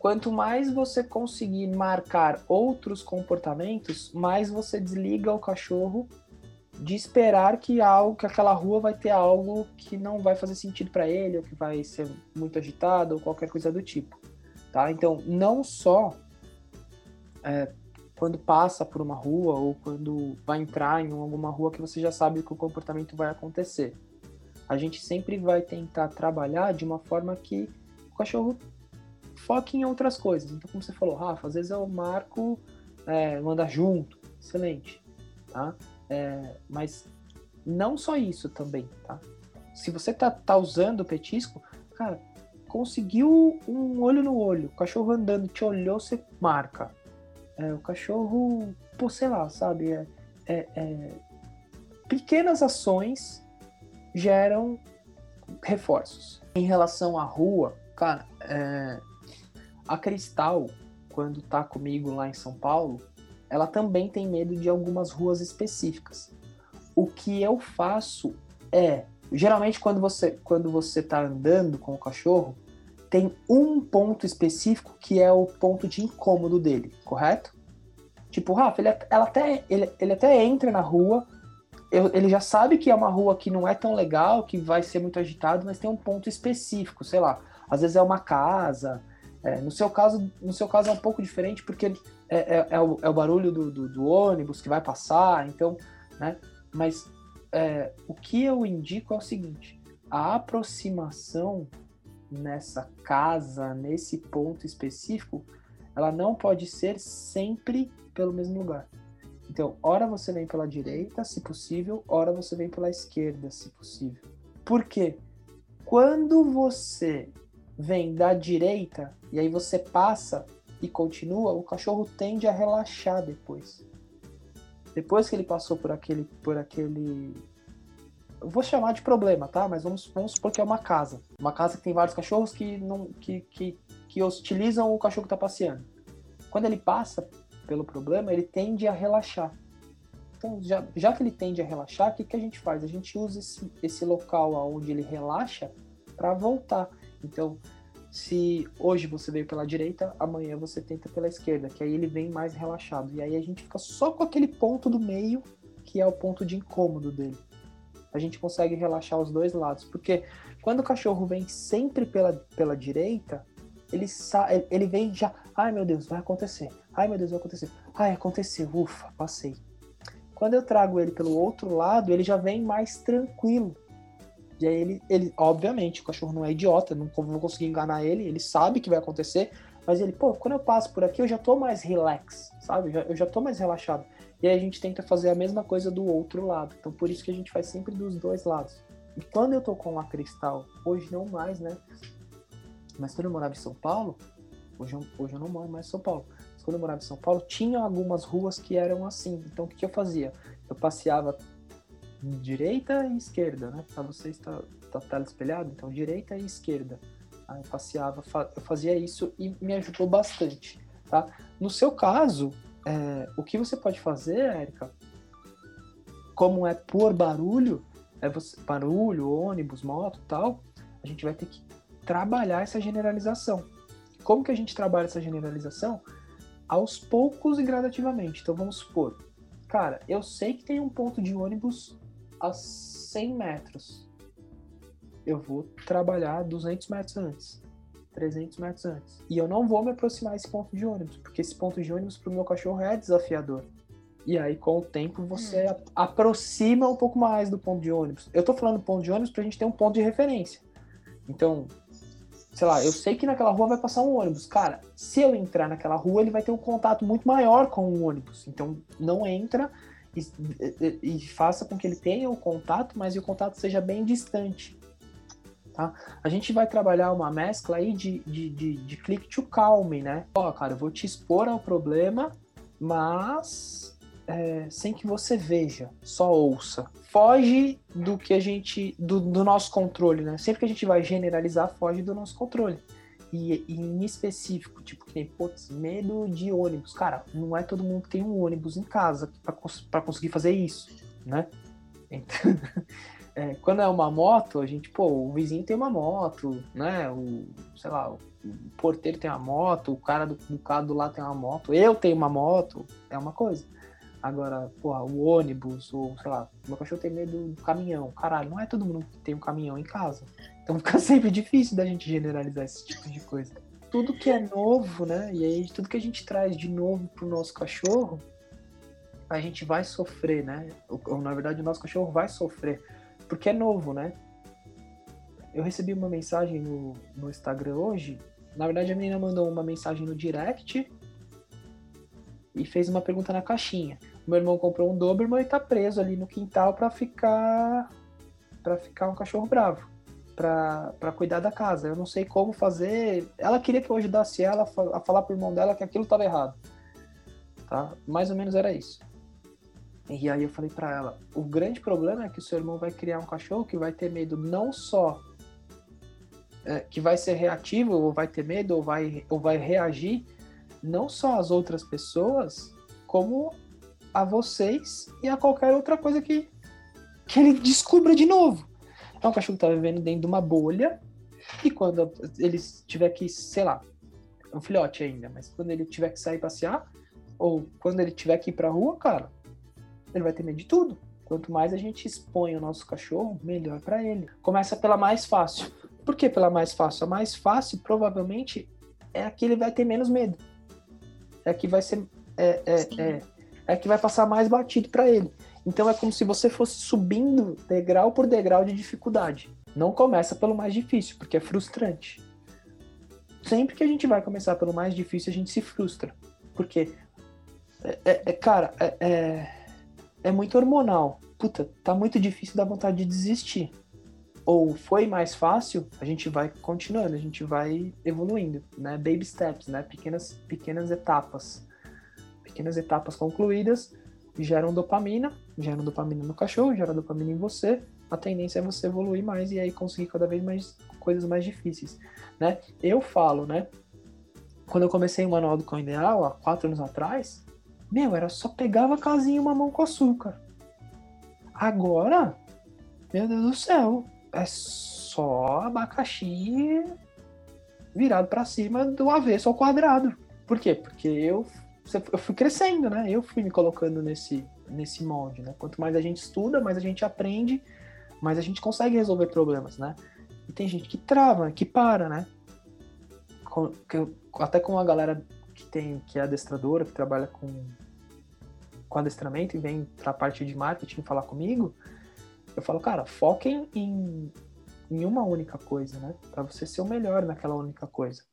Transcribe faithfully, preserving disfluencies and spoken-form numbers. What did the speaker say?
Quanto mais você conseguir marcar outros comportamentos, mais você desliga o cachorro de esperar que, algo, que aquela rua vai ter algo que não vai fazer sentido para ele, ou que vai ser muito agitado, ou qualquer coisa do tipo. Tá? Então, não só é, quando passa por uma rua, ou quando vai entrar em alguma rua que você já sabe que o comportamento vai acontecer. A gente sempre vai tentar trabalhar de uma forma que o cachorro foque em outras coisas. Então, como você falou, Rafa, às vezes eu marco, é, andar junto, excelente, tá? É, mas não só isso também, tá? Se você tá, tá usando o petisco, cara, conseguiu um olho no olho, o cachorro andando, te olhou, você marca. É, o cachorro, pô, sei lá, sabe? É, é, é, pequenas ações geram reforços. Em relação à rua, cara, é, a Cristal, quando tá comigo lá em São Paulo, ela também tem medo de algumas ruas específicas. O que eu faço é... Geralmente, quando você, quando você tá andando com o cachorro, tem um ponto específico que é o ponto de incômodo dele, correto? Tipo, Rafa, ele, ela até, ele, ele até entra na rua, eu, ele já sabe que é uma rua que não é tão legal, que vai ser muito agitado, mas tem um ponto específico, sei lá. Às vezes é uma casa... É, no seu caso, no seu caso é um pouco diferente, porque é, é, é, o, é o barulho do, do, do ônibus que vai passar, então, né? Mas é, o que eu indico é o seguinte: a aproximação nessa casa, nesse ponto específico, ela não pode ser sempre pelo mesmo lugar. Então, ora você vem pela direita, se possível, ora você vem pela esquerda, se possível. Por quê? Quando você vem da direita, e aí você passa e continua, o cachorro tende a relaxar depois. Depois que ele passou por aquele... Por aquele... Eu vou chamar de problema, tá? Mas vamos, vamos supor que é uma casa. Uma casa que tem vários cachorros que, não, que, que, que hostilizam o cachorro que está passeando. Quando ele passa pelo problema, ele tende a relaxar. Então, já, já que ele tende a relaxar, o que, que a gente faz? A gente usa esse, esse local onde ele relaxa para voltar. Então, se hoje você veio pela direita, amanhã você tenta pela esquerda, que aí ele vem mais relaxado. E aí a gente fica só com aquele ponto do meio, que é o ponto de incômodo dele. A gente consegue relaxar os dois lados, porque quando o cachorro vem sempre pela, pela direita, ele, sa- ele vem já, ai meu Deus, vai acontecer, ai meu Deus, vai acontecer, ai aconteceu, ufa, passei. Quando eu trago ele pelo outro lado, ele já vem mais tranquilo. E aí ele, ele, obviamente, o cachorro não é idiota, não vou conseguir enganar ele, ele sabe que vai acontecer, mas ele, pô, quando eu passo por aqui eu já tô mais relax, sabe? Eu já, eu já tô mais relaxado. E aí a gente tenta fazer a mesma coisa do outro lado. Então por isso que a gente faz sempre dos dois lados. E quando eu tô com a Cristal, hoje não mais, né? Mas quando eu morava em São Paulo, hoje eu, hoje eu não moro mais em São Paulo, mas quando eu morava em São Paulo, tinha algumas ruas que eram assim. Então o que, que eu fazia? Eu passeava direita e esquerda, né? Pra você estar tá, tá telespelhado, então direita e esquerda. Aí eu passeava, eu fazia isso e me ajudou bastante, tá? No seu caso, é, o que você pode fazer, Erika, como é por barulho, é você, barulho, ônibus, moto e tal, a gente vai ter que trabalhar essa generalização. Como que a gente trabalha essa generalização? Aos poucos e gradativamente. Então vamos supor, cara, eu sei que tem um ponto de ônibus a cem metros, eu vou trabalhar duzentos metros antes, trezentos metros antes. E eu não vou me aproximar desse ponto de ônibus, porque esse ponto de ônibus pro meu cachorro é desafiador. E aí, com o tempo, você hum. aproxima um pouco mais do ponto de ônibus. Eu tô falando ponto de ônibus pra gente ter um ponto de referência. Então, sei lá, eu sei que naquela rua vai passar um ônibus. Cara, se eu entrar naquela rua, ele vai ter um contato muito maior com o ônibus. Então, não entra... E, e, e faça com que ele tenha o contato, mas o contato seja bem distante, tá? A gente vai trabalhar uma mescla aí de, de, de, de click to calm, né? Ó, cara, eu vou te expor ao problema, mas é, sem que você veja, só ouça. Foge do que a gente, do, do nosso controle, né? Sempre que a gente vai generalizar, foge do nosso controle. E, e em específico, tipo, que nem, putz, medo de ônibus. Cara, não é todo mundo que tem um ônibus em casa pra, pra conseguir fazer isso, né? Então, é, quando é uma moto, a gente, pô, o vizinho tem uma moto, né? O, sei lá, o, o porteiro tem uma moto, o cara do, do carro lá tem uma moto, eu tenho uma moto, é uma coisa. Agora, porra, o ônibus, ou sei lá, meu cachorro tem medo do caminhão. Caralho, não é todo mundo que tem um caminhão em casa. Então fica sempre difícil da gente generalizar esse tipo de coisa. Tudo que é novo, né? E aí tudo que a gente traz de novo pro nosso cachorro, a gente vai sofrer, né? Ou, na verdade, o nosso cachorro vai sofrer. Porque é novo, né? Eu recebi uma mensagem no, no Instagram hoje. Na verdade, a menina mandou uma mensagem no direct e fez uma pergunta na caixinha. Meu irmão comprou um Doberman e tá preso ali no quintal pra ficar pra ficar um cachorro bravo, pra, pra cuidar da casa. Eu não sei como fazer. Ela queria que eu ajudasse ela a falar pro irmão dela que aquilo tava errado, tá? Mais ou menos era isso. E aí eu falei pra ela, o grande problema é que o seu irmão vai criar um cachorro que vai ter medo não só é, que vai ser reativo, ou vai ter medo, ou vai, ou vai reagir não só às outras pessoas, como a vocês e a qualquer outra coisa que, que ele descubra de novo. É um cachorro que está vivendo dentro de uma bolha, e quando ele tiver que, sei lá, é um filhote ainda, mas quando ele tiver que sair passear, ou quando ele tiver que ir pra rua, cara, ele vai ter medo de tudo. Quanto mais a gente expõe o nosso cachorro, melhor para ele. Começa pela mais fácil. Por que pela mais fácil? A mais fácil, provavelmente, é a que ele vai ter menos medo. É que vai ser é, é, é, é que vai passar mais batido para ele. Então é como se você fosse subindo degrau por degrau de dificuldade. Não começa pelo mais difícil, porque é frustrante. Sempre que a gente vai começar pelo mais difícil, a gente se frustra. Porque, é, é, cara, é, é, é muito hormonal. Puta, tá muito difícil, dá vontade de desistir. Ou foi mais fácil, a gente vai continuando, a gente vai evoluindo, né? Baby steps, né? Pequenas, pequenas etapas. Pequenas etapas concluídas geram dopamina, geram dopamina no cachorro, geram dopamina em você. A tendência é você evoluir mais e aí conseguir cada vez mais coisas mais difíceis, né? Eu falo, né? Quando eu comecei o Manual do Cão Ideal, há quatro anos atrás, meu, era só pegava a casinha e uma mão com açúcar. Agora, meu Deus do céu, é só abacaxi virado pra cima do avesso ao quadrado. Por quê? Porque eu, eu fui crescendo, né? Eu fui me colocando nesse, nesse molde, né? Quanto mais a gente estuda, mais a gente aprende, mais a gente consegue resolver problemas, né? E tem gente que trava, que para, né? Com, que, até com a galera que, tem, que é adestradora, que trabalha com, com adestramento e vem pra parte de marketing falar comigo, eu falo, cara, foquem em, em uma única coisa, né? Pra você ser o melhor naquela única coisa.